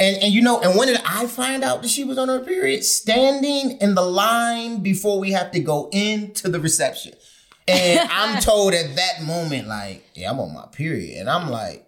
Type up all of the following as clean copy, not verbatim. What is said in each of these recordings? And you know, and when did I find out that she was on her period? Standing in the line before we have to go into the reception. And I'm told at that moment, like, yeah, I'm on my period. And I'm like,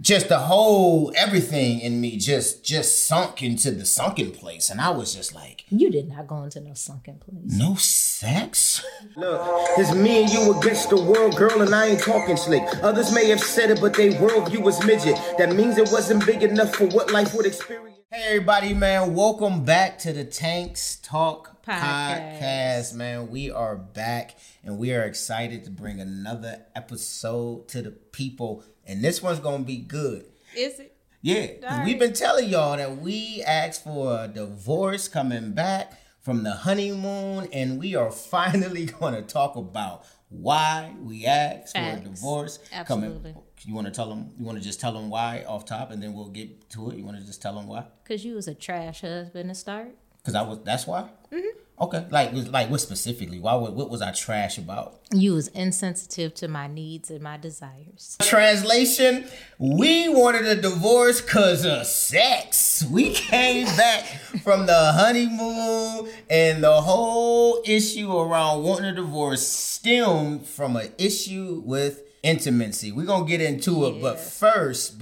just the whole everything in me just sunk into the sunken place. And I was just like, you did not go into no sunken place. No sex? Look, it's me and you against the world, girl, and I ain't talking slick. Others may have said it, but they worldview was midget. That means it wasn't big enough for what life would experience. Hey, everybody, man. Welcome back to the Tanks Talk Podcast, man. We are back, and we are excited to bring another episode to the people. And this one's going to be good. Is it? Yeah. Right. We've been telling y'all that we asked for a divorce coming back from the honeymoon. And we are finally going to talk about why we asked for a divorce. Absolutely. You want to tell them? You want to just tell them why off top and then we'll get to it? You want to just tell them why? Because you was a trash husband to start. Because I was. That's why? Mm-hmm. Okay. Like what specifically? Why? What was I trash about? You was insensitive to my needs and my desires. Translation, we wanted a divorce because of sex. We came back from the honeymoon, and the whole issue around wanting a divorce stemmed from an issue with intimacy. We're going to get into it, but first,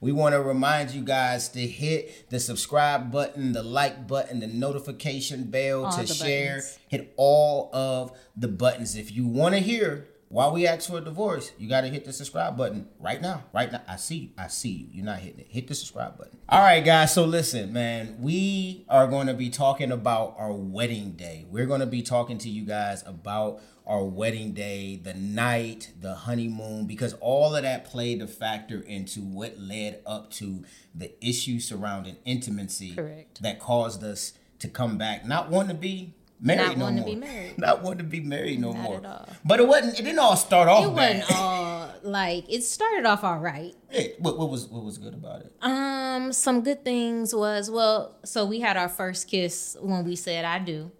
we want to remind you guys to hit the subscribe button, the like button, the notification bell, all to share, buttons. Hit all of the buttons. If you want to hear why we ask for a divorce, you got to hit the subscribe button right now. I see you. You're not hitting it. Hit the subscribe button. All right, guys. So listen, man, we are going to be talking about our wedding day. We're going to be talking to you guys about our wedding day, the night, the honeymoon, because all of that played a factor into what led up to the issue surrounding intimacy. Correct. That caused us to come back, not wanting to be married not no wanting more. To be married. Not wanting to be married no not more. At all. But it didn't all start off. It bad. Wasn't all like it started off all right. Yeah. What was good about it? Some good things was, well, so we had our first kiss when we said I do.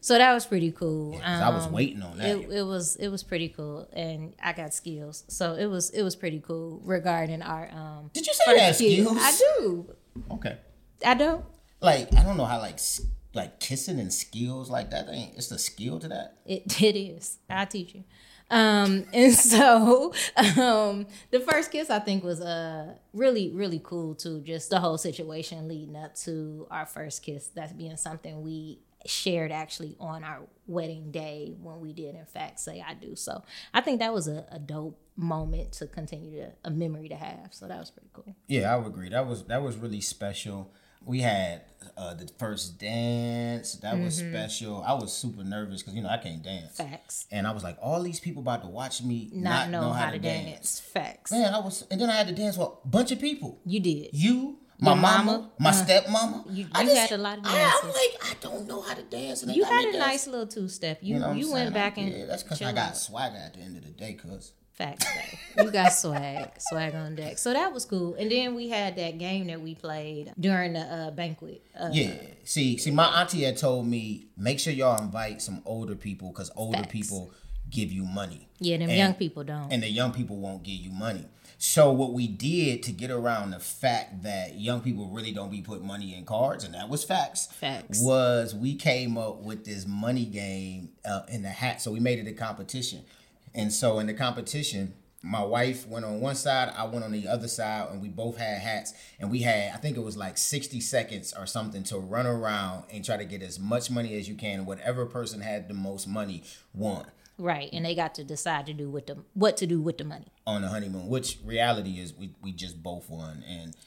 So that was pretty cool. Yeah, I was waiting on that. It was pretty cool, and I got skills, so it was pretty cool regarding our. Did you say that skills? I do. Okay. I don't. Like I don't know how like kissing and skills like that. It's the skill to that. It is. I'll teach you. And so the first kiss I think was really, really cool too. Just the whole situation leading up to our first kiss. That's being something we shared actually on our wedding day when we did in fact say I do. So I think that was a dope moment to continue a memory to have. So that was pretty cool. Yeah, I would agree. That was really special. We had the first dance. That was special. I was super nervous because, you know, I can't dance. Facts. And I was like, all these people about to watch me not know how to dance. Facts. Man, and then I had to dance with a bunch of people. You did. You, my mama, my stepmama. You had a lot of dances. I'm like, I don't know how to dance. And you had a nice little two-step. You went back and... Yeah, that's because I got swagger at the end of the day, cuz. Facts. You got swag on deck. So that was cool. And then we had that game that we played during the banquet. Yeah. See, my auntie had told me, make sure y'all invite some older people because older people give you money. Yeah, them young people don't. And the young people won't give you money. So what we did to get around the fact that young people really don't be putting money in cards, and that was facts, was we came up with this money game in the hat. So we made it a competition. And so in the competition, my wife went on one side, I went on the other side, and we both had hats. And we had, I think it was like 60 seconds or something to run around and try to get as much money as you can. Whatever person had the most money won. Right, and they got to decide to do what to do with the money on the honeymoon. Which reality is we just both won,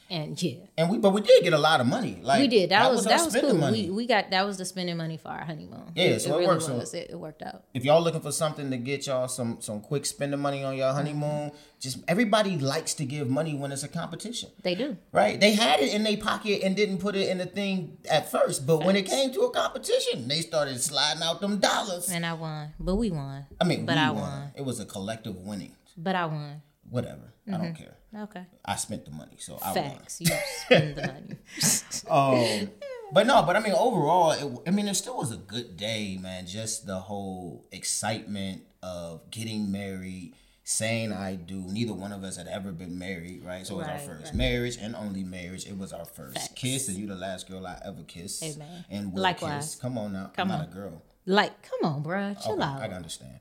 and we did get a lot of money. Like we did. That was cool. Money. We got that was the spending money for our honeymoon. Yeah, so it really worked. So it worked out. If y'all looking for something to get y'all some quick spending money on your honeymoon, just everybody likes to give money when it's a competition. They do. Right? They had it in their pocket and didn't put it in the thing at first, but when it came to a competition, they started sliding out them dollars. And I won, but we won. I won. It was a collective winning. But I won. Whatever. Mm-hmm. I don't care. Okay. I spent the money, so I won. Facts. You spent the money. But overall, it still was a good day, man. Just the whole excitement of getting married, saying I do. Neither one of us had ever been married, right? So it was our first marriage and only marriage. It was our first kiss, and you the last girl I ever kissed. Amen. And we'll kiss. Come on now. Come I'm not on. A girl. Like, come on, bro. Chill out. I understand.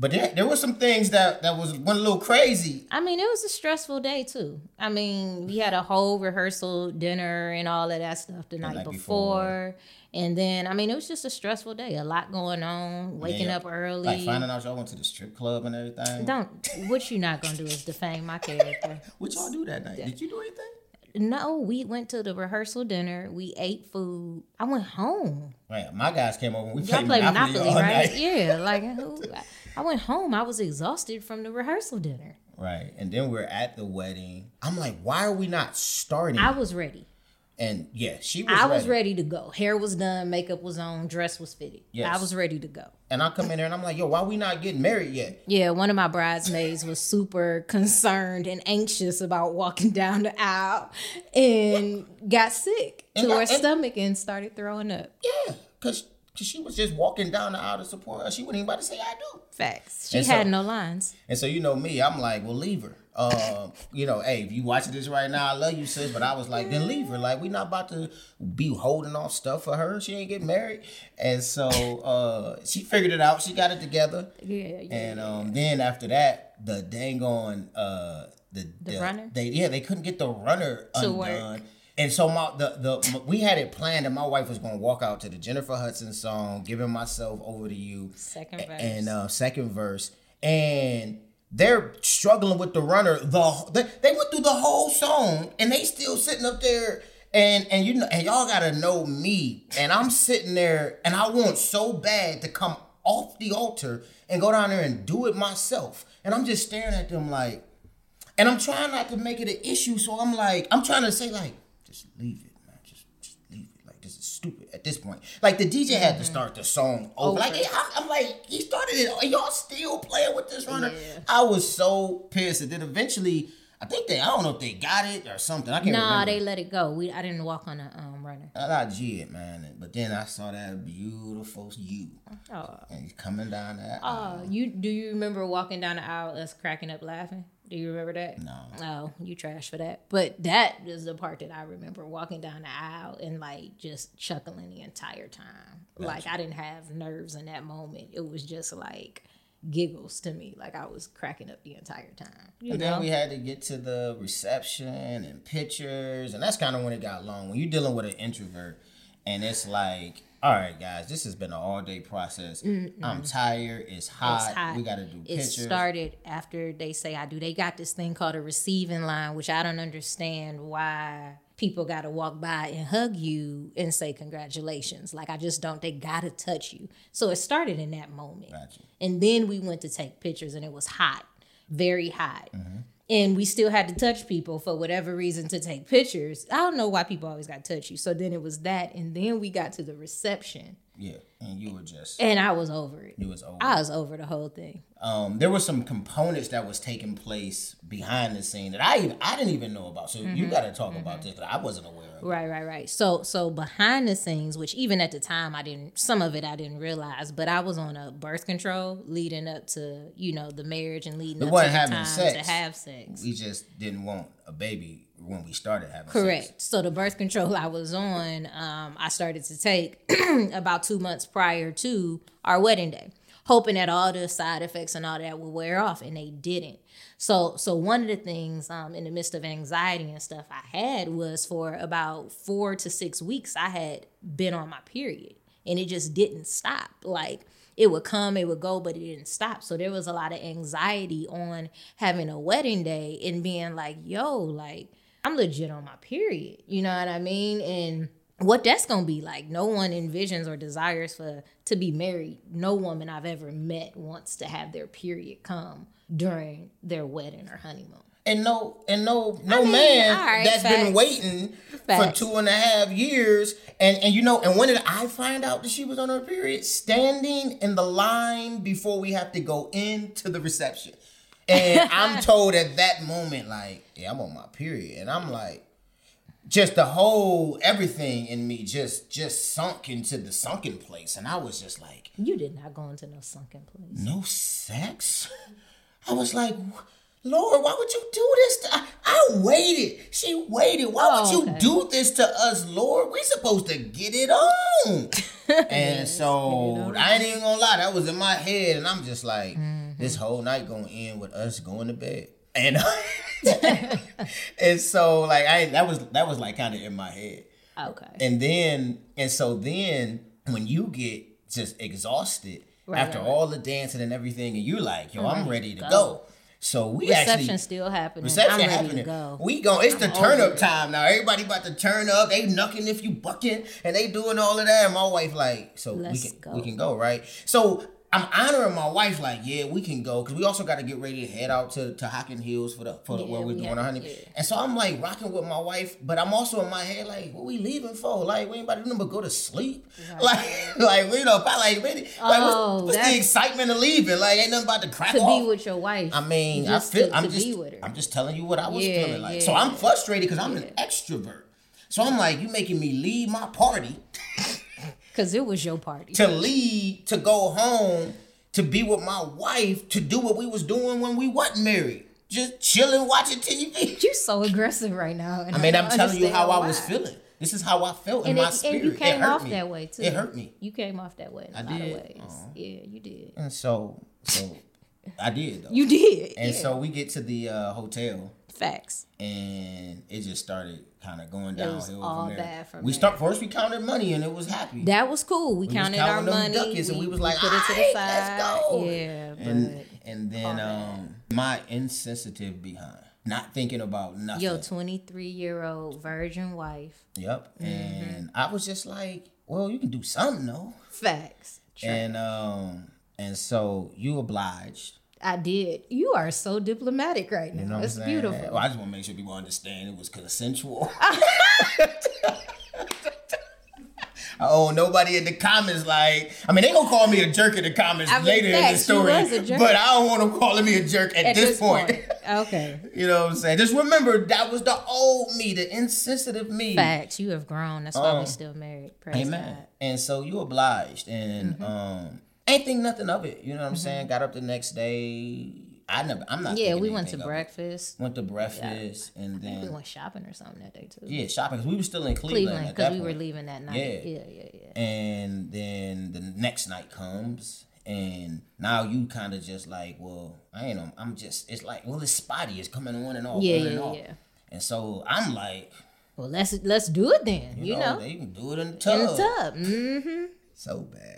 But there were some things that was one little crazy. I mean, it was a stressful day, too. I mean, we had a whole rehearsal dinner and all of that stuff the night before. And then, I mean, it was just a stressful day. A lot going on, waking up early. Like finding out y'all went to the strip club and everything. What you're not going to do is defame my character. What y'all do that night? Did you do anything? No, we went to the rehearsal dinner. We ate food. I went home. Man, my guys came over. We played Monopoly all night. Yeah, like I went home. I was exhausted from the rehearsal dinner. Right, and then we're at the wedding. I'm like, why are we not starting? I was ready. And yeah, she was ready. I was ready to go. Hair was done, makeup was on, dress was fitted. Yes. I was ready to go. And I come in there and I'm like, yo, why we not getting married yet? Yeah, one of my bridesmaids was super concerned and anxious about walking down the aisle and got sick to her stomach and started throwing up. Yeah, because she was just walking down the aisle to support her. She wasn't even about to say, I do. Facts. She had no lines. And so, you know me, I'm like, well, leave her. Hey, if you watching this right now, I love you, sis, but I was like, then leave her. Like, we not about to be holding off stuff for her. She ain't getting married. And so she figured it out. She got it together. Yeah. And then after that, the dang on the runner. They couldn't get the runner undone. And so we had it planned that my wife was going to walk out to the Jennifer Hudson song, Giving Myself Over to You. Second verse. And they're struggling with the runner. They went through the whole song and they still sitting up there. And you know, and y'all got to know me. And I'm sitting there and I want so bad to come off the altar and go down there and do it myself. And I'm just staring at them like, and I'm trying not to make it an issue. So I'm like, I'm trying to say like, just leave it, man. Just leave it. Like, this is stupid at this point. Like, the DJ had to start the song over. Like, I'm like, he started it. Are y'all still playing with this runner? Yeah. I was so pissed. And then eventually, I don't know if they got it or something. I can't remember. They let it go. I didn't walk on a runner. I did, man. But then I saw that beautiful you. Oh. And he's coming down that aisle. Do you remember walking down the aisle, us cracking up laughing? Do you remember that? No. Oh, you trash for that. But that is the part that I remember, walking down the aisle and like just chuckling the entire time. Gotcha. Like, I didn't have nerves in that moment. It was just like giggles to me. Like, I was cracking up the entire time. Then we had to get to the reception and pictures. And that's kind of when it got long. When you're dealing with an introvert and it's like, all right, guys, this has been an all-day process. Mm-mm. I'm tired. It's hot. We got to do pictures. It started after they say I do. They got this thing called a receiving line, which I don't understand why people got to walk by and hug you and say congratulations. Like, I just don't. They got to touch you. So it started in that moment. Gotcha. And then we went to take pictures, and it was hot, very hot. Mm-hmm. And we still had to touch people for whatever reason to take pictures. I don't know why people always got to touch you. So then it was that. And then we got to the reception. Yeah. And you were just... And I was over it. You was over it. I was over the whole thing. There were some components that was taking place behind the scene that I didn't even know about. So you got to talk about this, because I wasn't aware of it. Right. So behind the scenes, which even at the time, some of it I didn't realize, but I was on a birth control leading up to, the marriage and leading up to the time to have sex. We just didn't want a baby when we started having sex. Correct. So the birth control I was on, I started to take about 2 months prior to our wedding day, hoping that all the side effects and all that would wear off, and they didn't. So one of the things in the midst of anxiety and stuff I had was, for about 4 to 6 weeks, I had been on my period, and it just didn't stop. Like, it would come, it would go, but it didn't stop. So there was a lot of anxiety on having a wedding day and being like, yo, like, I'm legit on my period. You know what I mean? And what that's going to be like. No one envisions or desires to be married. No woman I've ever met wants to have their period come during their wedding or honeymoon. And no man that's been waiting for 2.5 years. And when did I find out that she was on her period? Standing in the line before we have to go into the reception. And I'm told at that moment, like, yeah, I'm on my period. And I'm like, just the whole everything in me just sunk into the sunken place. And I was just like... You did not go into no sunken place. No sex? I was like, Lord, why would you do this? I waited. She waited. Why would you do this to us, Lord? We supposed to get it on. And so I ain't even gonna lie. That was in my head. And I'm just like, this whole night gonna end with us going to bed. And and so like that was like kind of in my head. Okay. And so then when you get just exhausted after all the dancing and everything, and you like, yo, I'm ready to go. So we reception still happening. Go. We go. It's the turn up time now. Everybody about to turn up. They knucking if you bucking, and they doing all of that. And my wife like, so we can go, right? So I'm honoring my wife, like, yeah, we can go, because we also got to get ready to head out to Hocking Hills for where we're doing our honeymoon. Yeah. And so I'm like rocking with my wife, but I'm also in my head like, what we leaving for? Like, we ain't about to do nothing but go to sleep. Right. Like we don't what's the excitement of leaving? Like, ain't nothing about to crack off. To be with your wife. I mean, I'm just telling you what I was feeling like. Yeah. So I'm frustrated because I'm an extrovert. So I'm like, you making me leave my party. Because it was your party. To leave, to go home, to be with my wife, to do what we was doing when we wasn't married. Just chilling, watching TV. You're so aggressive right now. I mean, I'm telling you how I was feeling. This is how I felt in my spirit. And you came off that way, too. It hurt me. You came off that way in a lot of ways. Yeah, you did. And so I did, though. You did. And so we get to the hotel. Facts. And it just started kind of going downhill from there. It was all bad from there. First we counted money and it was happy. That was cool. We counted our money. And we was like, all right, let's go. Yeah. And then my insensitive behind. Not thinking about nothing. Yo, 23-year-old virgin wife. Yep. And I was just like, well, you can do something, though. Facts. True. And so you obliged. I did. You are so diplomatic right now. You know it's beautiful. Well, I just want to make sure people understand it was consensual. Oh, nobody in the comments like... I mean, they going to call me a jerk in the comments later in the story. But I don't want them calling me a jerk at this point. Okay. You know what I'm saying? Just remember, that was the old me, the insensitive me. Facts. You have grown. That's why we still married. Praise amen. God. And so you obliged. And... ain't think nothing of it. You know what I'm saying? Got up the next day. We went to breakfast. Yeah. And then we went shopping or something that day too. Yeah, shopping because we were still in Cleveland because we were leaving that night. Yeah. And then the next night comes, and now you kind of just like, well, I ain't know. I'm just. It's like, well, it's spotty. It's coming on and off. Yeah. And so I'm like, well, let's do it then. You know? They can do it in the tub. Mm-hmm. So bad.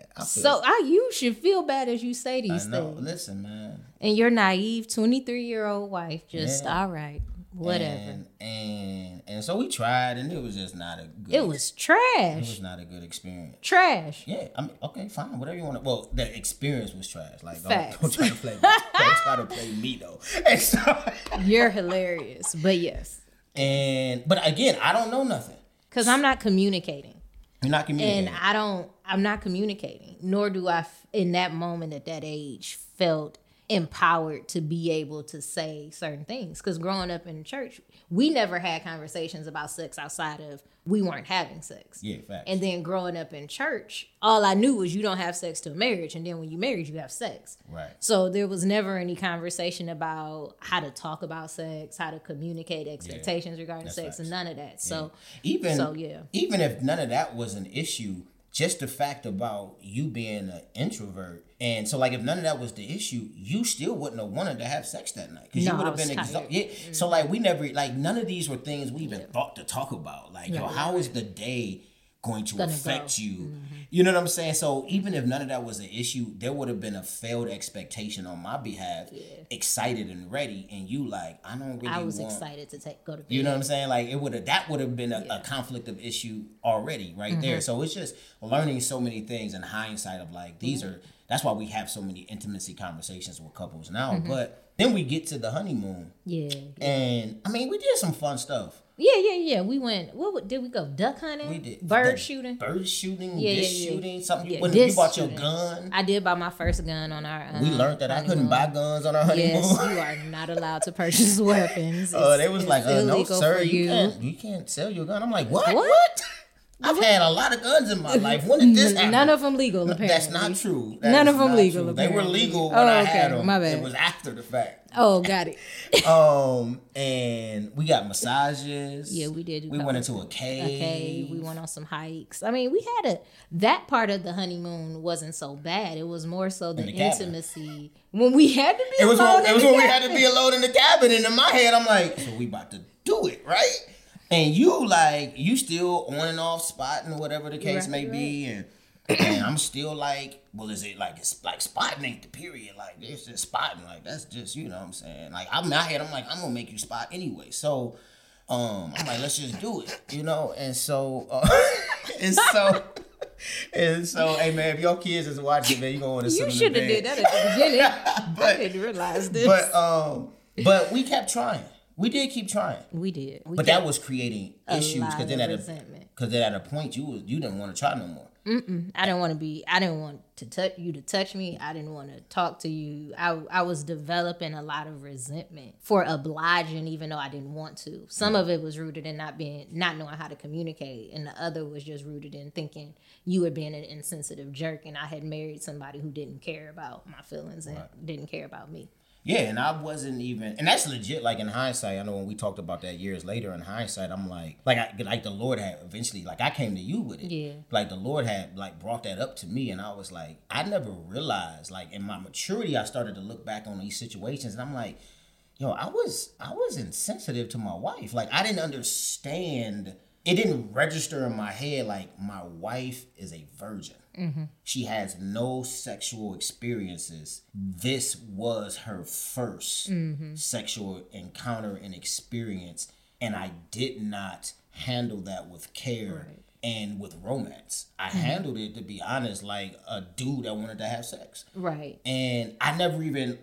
You should feel bad as you say these things. Listen, man. And your naive 23-year-old wife just, all right, whatever. And so we tried, and it was just not a good... It was trash. It was not a good experience. Trash. Yeah, I mean, okay, fine, whatever you want to... Well, the experience was trash. Like, don't try to play me. Don't try to play me, though. And so, you're hilarious, but yes. But again, I don't know nothing. Because I'm not communicating. You're not communicating. And I'm not communicating, nor do I, in that moment at that age, felt empowered to be able to say certain things. Because growing up in church, we never had conversations about sex outside of we weren't having sex. Yeah, facts. And then growing up in church, all I knew was you don't have sex till marriage. And then when you married, you have sex. Right. So there was never any conversation about how to talk about sex, how to communicate expectations regarding sex, facts. And none of that. Yeah. Even if none of that was an issue, just the fact about you being an introvert. And so, like, if none of that was the issue, you still wouldn't have wanted to have sex that night. Because you would have been exhausted. Yeah. Mm-hmm. So, like, we never, like, none of these were things we even thought to talk about. Like, how is the day going to affect you? Mm-hmm. You know what I'm saying? So, even if none of that was an issue, there would have been a failed expectation on my behalf, excited and ready. And you, like, I don't really I was excited to go to bed. You know what I'm saying? Like, that would have been a conflict of issue already right there. So, it's just learning so many things in hindsight of, like, these are... That's why we have so many intimacy conversations with couples now. But Then we get to the honeymoon. Yeah. And, I mean, we did some fun stuff. Yeah. We went, what did we go? Duck hunting? We did. Bird shooting? Bird shooting, shooting, something. Yeah, you bought your gun. I did buy my first gun on our We learned that honeymoon. I couldn't buy guns on our honeymoon. Yes, you are not allowed to purchase weapons. Oh, they was like, no, sir, you can't sell your gun. I'm like, What? I've had a lot of guns in my life. When did this happen? None of them legal, apparently. That's not true. They were legal when I had them. My bad. It was after the fact. Oh, got it. And we got massages. Yeah, we did. We went into a cave. We went on some hikes. I mean, we had that part of the honeymoon wasn't so bad. It was more so the intimacy. When we had to be alone in the cabin. It was when we had to be alone in the cabin. And in my head, I'm like, so we about to do it, right? And you still on and off spotting, whatever the case may be. And I'm still like, well, is it like, it's like spotting ain't the period. Like, it's just spotting. Like, that's just, you know what I'm saying? Like, I'm not here. I'm like, I'm going to make you spot anyway. So, I'm like, let's just do it, you know? And so, hey, man, if your kids is watching, man, you're going to sit in the bed. You should have did that at the beginning. I didn't realize this. But we kept trying. We did keep trying. We did. But that was creating issues because then at a point you didn't want to try no more. Mm-mm. I didn't want to touch me. I didn't want to talk to you. I was developing a lot of resentment for obliging, even though I didn't want to. Some of it was rooted in not knowing how to communicate, and the other was just rooted in thinking you were being an insensitive jerk, and I had married somebody who didn't care about my feelings and didn't care about me. Yeah, and I wasn't even, and that's legit. Like in hindsight, I know when we talked about that years later. In hindsight, I'm like the Lord had eventually, like I came to you with it. Yeah. Like the Lord had like brought that up to me, and I was like, I never realized. Like in my maturity, I started to look back on these situations, and I'm like, yo, I was insensitive to my wife. Like I didn't understand. It didn't register in my head. Like my wife is a virgin. Mm-hmm. She has no sexual experiences. This was her first sexual encounter and experience, and I did not handle that with care and with romance. I handled it, to be honest, like a dude that wanted to have sex. Right. And I never even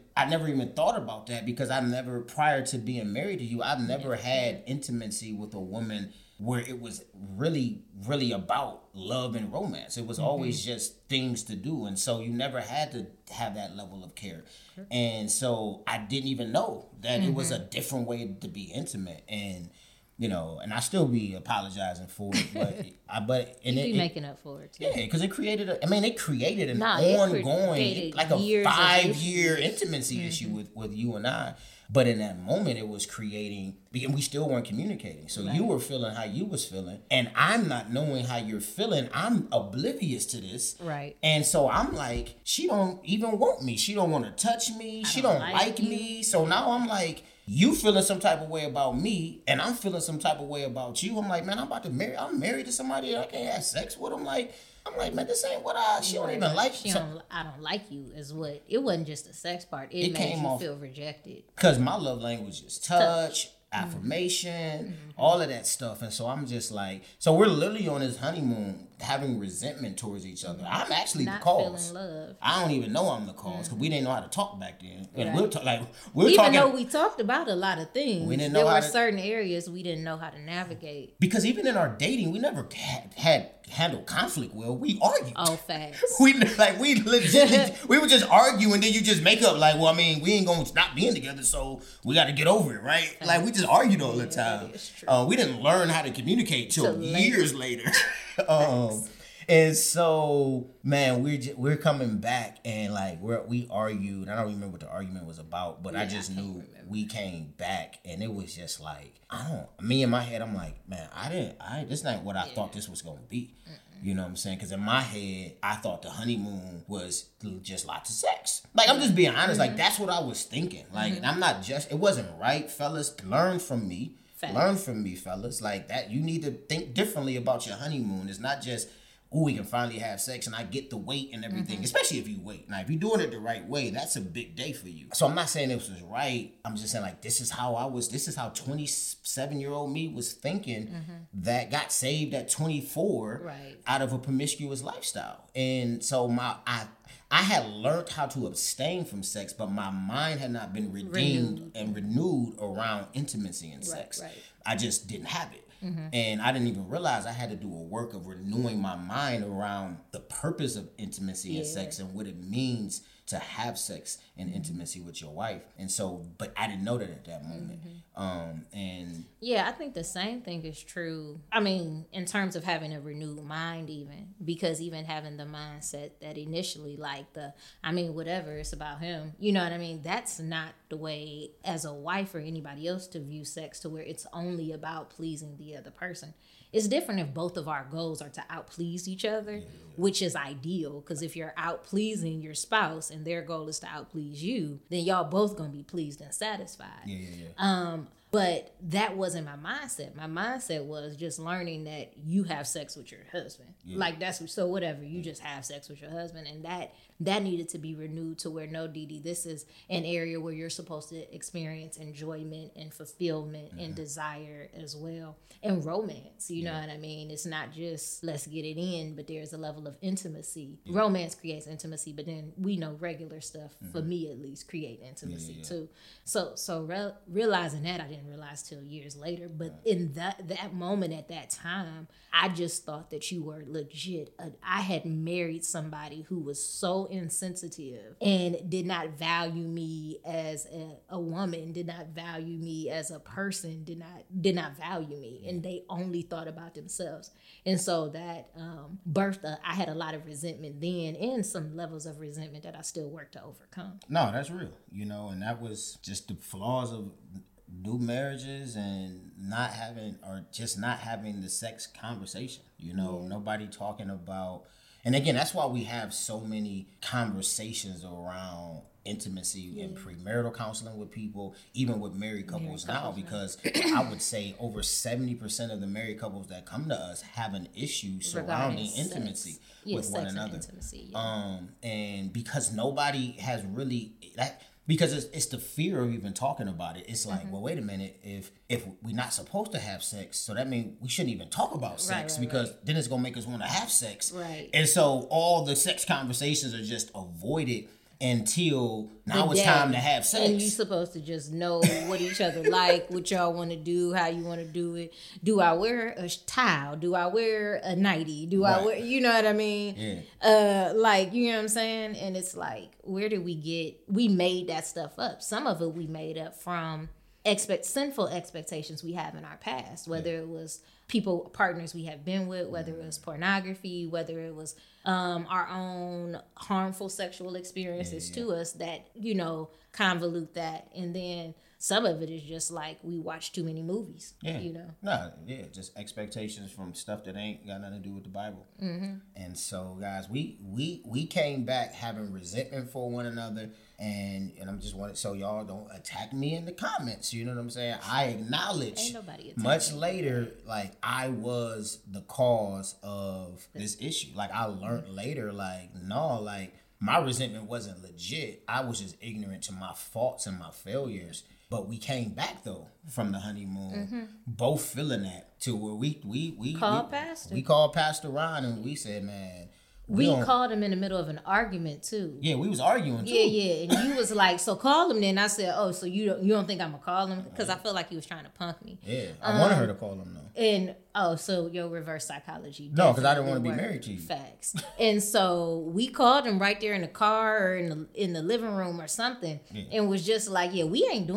thought about that because I've never, prior to being married to you, I've never had intimacy with a woman where it was really, really about love and romance. It was always just things to do. And so you never had to have that level of care. Sure. And so I didn't even know that it was a different way to be intimate. And, you know, and I still be apologizing for it. But, it making up for it, too. Yeah, because it created, a 5-year intimacy issue with you and I. But in that moment, it was creating, and we still weren't communicating. So you were feeling how you was feeling, and I'm not knowing how you're feeling. I'm oblivious to this. Right. And so I'm like, she don't even want me. She don't want to touch me. She don't like me. So now I'm like, you feeling some type of way about me, and I'm feeling some type of way about you. I'm like, man, I'm married to somebody that I can't have sex with. I'm like, man, this ain't what she don't even like. I don't like you is what, it wasn't just the sex part. It made you feel rejected. Because my love language is touch, affirmation, all of that stuff. And so I'm just like, so we're literally on this honeymoon having resentment towards each other. I'm actually not the cause. Feeling love. I don't even know I'm the cause because we didn't know how to talk back then. And even though we talked about a lot of things, we didn't know there were certain areas we didn't know how to navigate. Because even in our dating, we never had handled conflict well. We argued. Oh, facts. We legit. We would just argue, and then you just make up like, well, I mean, we ain't gonna stop being together, so we got to get over it, right? Facts. Like we just argued all the time. We didn't learn how to communicate till years later. And so, man, we're coming back, and like we argued. I don't remember what the argument was about, but I just knew we came back, and it was just like me in my head. I'm like, man, this ain't what I thought this was gonna be. You know what I'm saying? Because in my head, I thought the honeymoon was just lots of sex. Like, I'm just being honest. Like, that's what I was thinking. Like, and I'm not just. It wasn't right, fellas. Learn from me. Facts. Learn from me, fellas. Like that, you need to think differently about your honeymoon. It's not just, oh, we can finally have sex and I get the weight and everything, especially if you wait. Now, if you're doing it the right way, that's a big day for you. So I'm not saying this was right. I'm just saying, like, this is how 27-year-old me was thinking that got saved at 24 out of a promiscuous lifestyle. And so I had learned how to abstain from sex, but my mind had not been redeemed and renewed around intimacy and sex. Right. I just didn't have it. Mm-hmm. And I didn't even realize I had to do a work of renewing my mind around the purpose of intimacy and sex and what it means to have sex and intimacy with your wife. And so, but I didn't know that at that moment. Mm-hmm. And yeah, I think the same thing is true. I mean, in terms of having a renewed mind even, because even having the mindset that initially like the, I mean, whatever, it's about him, you know what I mean? That's not the way as a wife or anybody else to view sex to where it's only about pleasing the other person. It's different if both of our goals are to outplease each other, which is ideal, because if you're outpleasing your spouse and their goal is to outplease you, then y'all both going to be pleased and satisfied. But that wasn't my mindset. My mindset was just learning that you have sex with your husband. Like that's so whatever, you just have sex with your husband, and that needed to be renewed to where no, Didi, this is an area where you're supposed to experience enjoyment and fulfillment and desire as well, and romance. You know what I mean? It's not just let's get it in, but there's a level of intimacy. Romance creates intimacy, but then we know regular stuff for me at least create intimacy too. So realizing that, I didn't realize till years later, but in that moment at that time, I just thought that you were legit. I had married somebody who was so insensitive and did not value me as a woman, did not value me as a person, did not value me, and they only thought about themselves. And so that birthed I had a lot of resentment then, and some levels of resentment that I still work to overcome. No, that's real, you know, and that was just the flaws of new marriages and not having the sex conversation, you know, nobody talking about. And again, that's why we have so many conversations around intimacy and premarital counseling with people, even with married couples now, because I would say over 70% of the married couples that come to us have an issue surrounding intimacy with one another. And because nobody has really that. Because it's the fear of even talking about it. It's like, well, wait a minute. If we're not supposed to have sex, so that means we shouldn't even talk about sex because then it's going to make us want to have sex. Right. And so all the sex conversations are just avoided until now it's time to have sex. And you're supposed to just know what each other like, what y'all want to do, how you want to do it. Do I wear a towel? Do I wear a nightie? Do I wear, you know what I mean? Yeah. Like, you know what I'm saying? And it's like, where did we get, we made that stuff up. Some of it we made up from sinful expectations we have in our past, whether it was partners we have been with, whether it was pornography, whether it was our own harmful sexual experiences to us that, you know, convolute that. And then some of it is just like we watch too many movies, you know? No, just expectations from stuff that ain't got nothing to do with the Bible. Mm-hmm. And so, guys, we came back having resentment for one another. And I'm just wanted, so y'all don't attack me in the comments. You know what I'm saying? I acknowledge much later, like I was the cause of this issue. Like I learned later, like no, like my resentment wasn't legit. I was just ignorant to my faults and my failures. But we came back though from the honeymoon, both feeling that to where we called Pastor. We called Pastor Ron and we said, man. We called him in the middle of an argument too. Yeah, we was arguing too. Yeah, and you was like, "So call him then." I said, "Oh, so you don't think I'm gonna call him?" Because I feel like he was trying to punk me. Yeah, I wanted her to call him though. And so your reverse psychology. No, because I didn't want to be married to you. Facts. And so we called him right there in the car or in the living room or something, and was just like, "Yeah, we can't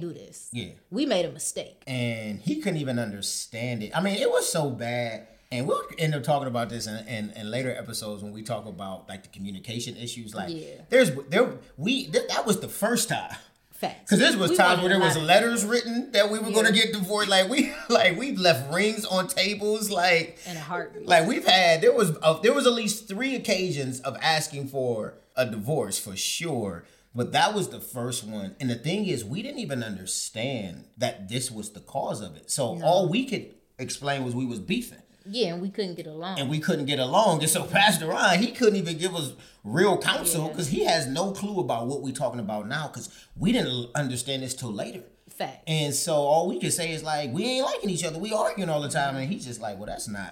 do this. Yeah, we made a mistake." And he couldn't even understand it. I mean, it was so bad. And we'll end up talking about this in later episodes when we talk about like the communication issues. Like that was the first time. Facts. Because this was times where there was letters written that we were going to get divorced. Like we left rings on tables. Like in a heartbeat. Like we've had there was at least 3 occasions of asking for a divorce for sure. But that was the first one. And the thing is, we didn't even understand that this was the cause of it. So all we could explain was we was beefing. Yeah, and we couldn't get along. And so Pastor Ron, he couldn't even give us real counsel because he has no clue about what we're talking about now because we didn't understand this till later. Fact. And so all we could say is like, we ain't liking each other. We arguing all the time. And he's just like, well, that's not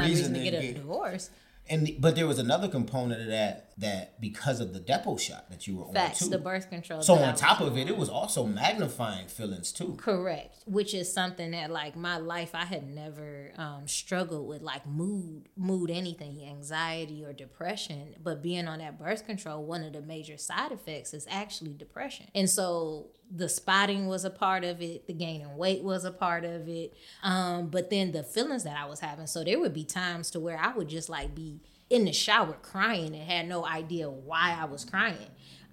reason to get a divorce. But there was another component of that that because of the depot shot that you were on, facts, too. The birth control. So on top of it, it was also magnifying feelings too. Correct. Which is something that, like, my life, I had never struggled with, like, mood, anything, anxiety or depression. But being on that birth control, one of the major side effects is actually depression. And so the spotting was a part of it. The gaining weight was a part of it. But then the feelings that I was having. So there would be times to where I would just, like, be in the shower crying and had no idea why I was crying.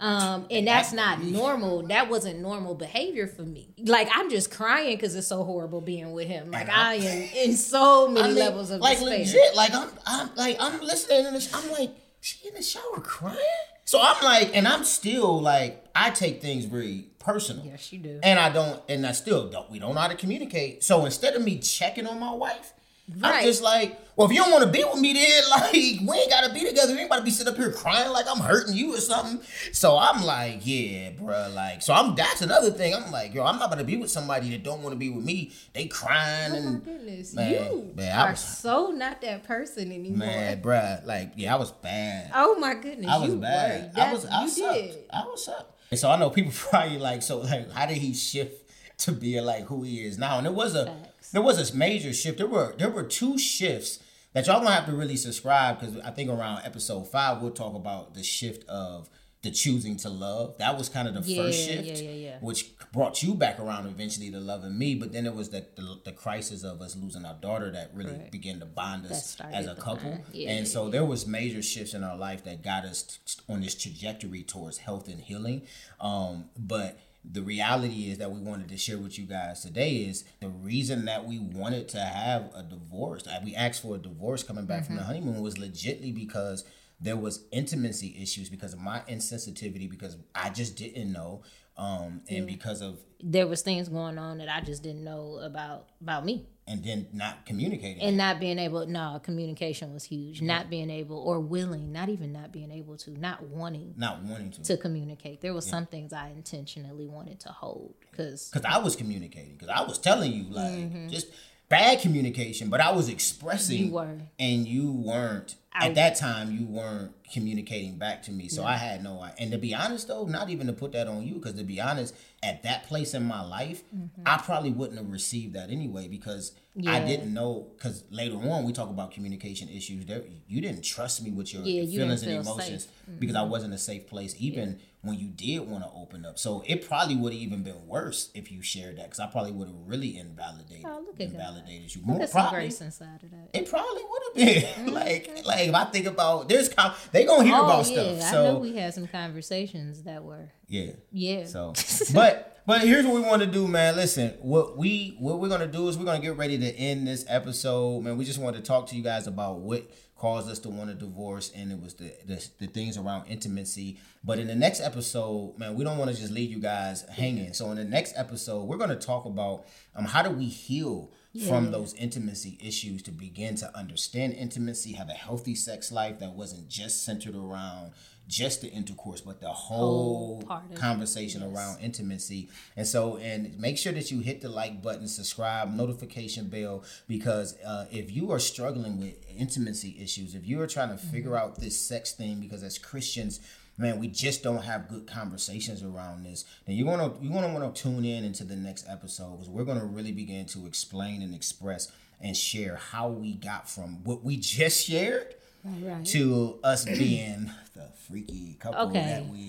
And that's not normal. That wasn't normal behavior for me. Like, I'm just crying because it's so horrible being with him. Like, I am in so many levels of despair. Like, legit. Like, I'm listening to this. I'm like, she in the shower crying? So I'm like, and I'm still like, I take things very personal. Yes, you do. We don't know how to communicate. So instead of me checking on my wife, right. I'm just like, well, if you don't want to be with me, then, like, we ain't got to be together. We ain't about to be sitting up here crying like I'm hurting you or something. So I'm like, yeah, bro, like, so that's another thing. I'm like, yo, I'm not about to be with somebody that don't want to be with me. They crying. Oh, my goodness. Man, you are so not that person anymore. Man, bro, like, yeah, I was bad. Oh, my goodness. I was bad. I was up. And so I know people probably like, so, like, how did he shift to being like who he is now? And it was a major shift. There were two shifts that y'all gonna have to really subscribe, because I think around episode 5 we'll talk about the shift of the choosing to love. That was kind of the first shift, which brought you back around eventually to loving me. But then it was the crisis of us losing our daughter that really began to bond us as a couple. Yeah, and so there was major shifts in our life that got us on this trajectory towards health and healing. But the reality is that we wanted to share with you guys today is the reason that we wanted to have a divorce. We asked for a divorce coming back from the honeymoon was legitimately because there was intimacy issues because of my insensitivity, because I just didn't know. And because of... There was things going on that I just didn't know about me. And then not communicating. And not being able... No, communication was huge. Mm-hmm. Not being able or willing, not even not being able to, not wanting... Not wanting to. To communicate. There were some things I intentionally wanted to hold because... Because I was communicating. Because I was telling you, like, just bad communication, but I was expressing... You were. And you weren't... At that time, you weren't communicating back to me, so I had no idea. And to be honest, though, not even to put that on you, because to be honest, at that place in my life, I probably wouldn't have received that anyway, because I didn't know, because later on, we talk about communication issues. You didn't trust me with your feelings and emotions because I wasn't a safe place, even when you did want to open up. So it probably would have even been worse if you shared that, because I probably would have really invalidated you. More, probably, grace inside of that. It probably would have been. Like, if I think about, they gonna hear about stuff. So I know we had some conversations that were So, but here's what we want to do, man. Listen, what we're gonna do is we're gonna get ready to end this episode, man. We just wanted to talk to you guys about what caused us to want a divorce, and it was the things around intimacy. But in the next episode, man, we don't want to just leave you guys hanging. So in the next episode, we're gonna talk about how do we heal from those intimacy issues to begin to understand intimacy, have a healthy sex life that wasn't just centered around just the intercourse, but the whole conversation around intimacy. And so, and make sure that you hit the like button, subscribe, notification bell, because if you are struggling with intimacy issues, if you are trying to figure out this sex thing, because as Christians, man, we just don't have good conversations around this. Then you're gonna want to tune in into the next episode, because we're gonna really begin to explain and express and share how we got from what we just shared to us being the freaky couple that we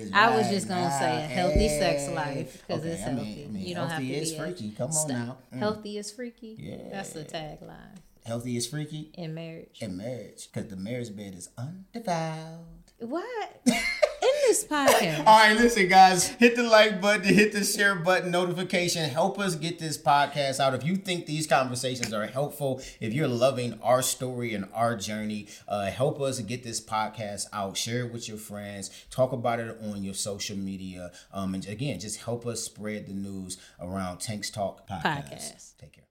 is. I was just gonna say a healthy sex life, because it's healthy. You don't have to be freaky. Come on now, healthy is freaky. Yeah, that's the tagline. Healthy is freaky in marriage, because the marriage bed is undefiled. What? In this podcast. All right, listen, guys. Hit the like button, hit the share button, notification. Help us get this podcast out. If you think these conversations are helpful, if you're loving our story and our journey, help us get this podcast out. Share it with your friends. Talk about it on your social media. And again, just help us spread the news around Tanks Talk Podcast. Take care.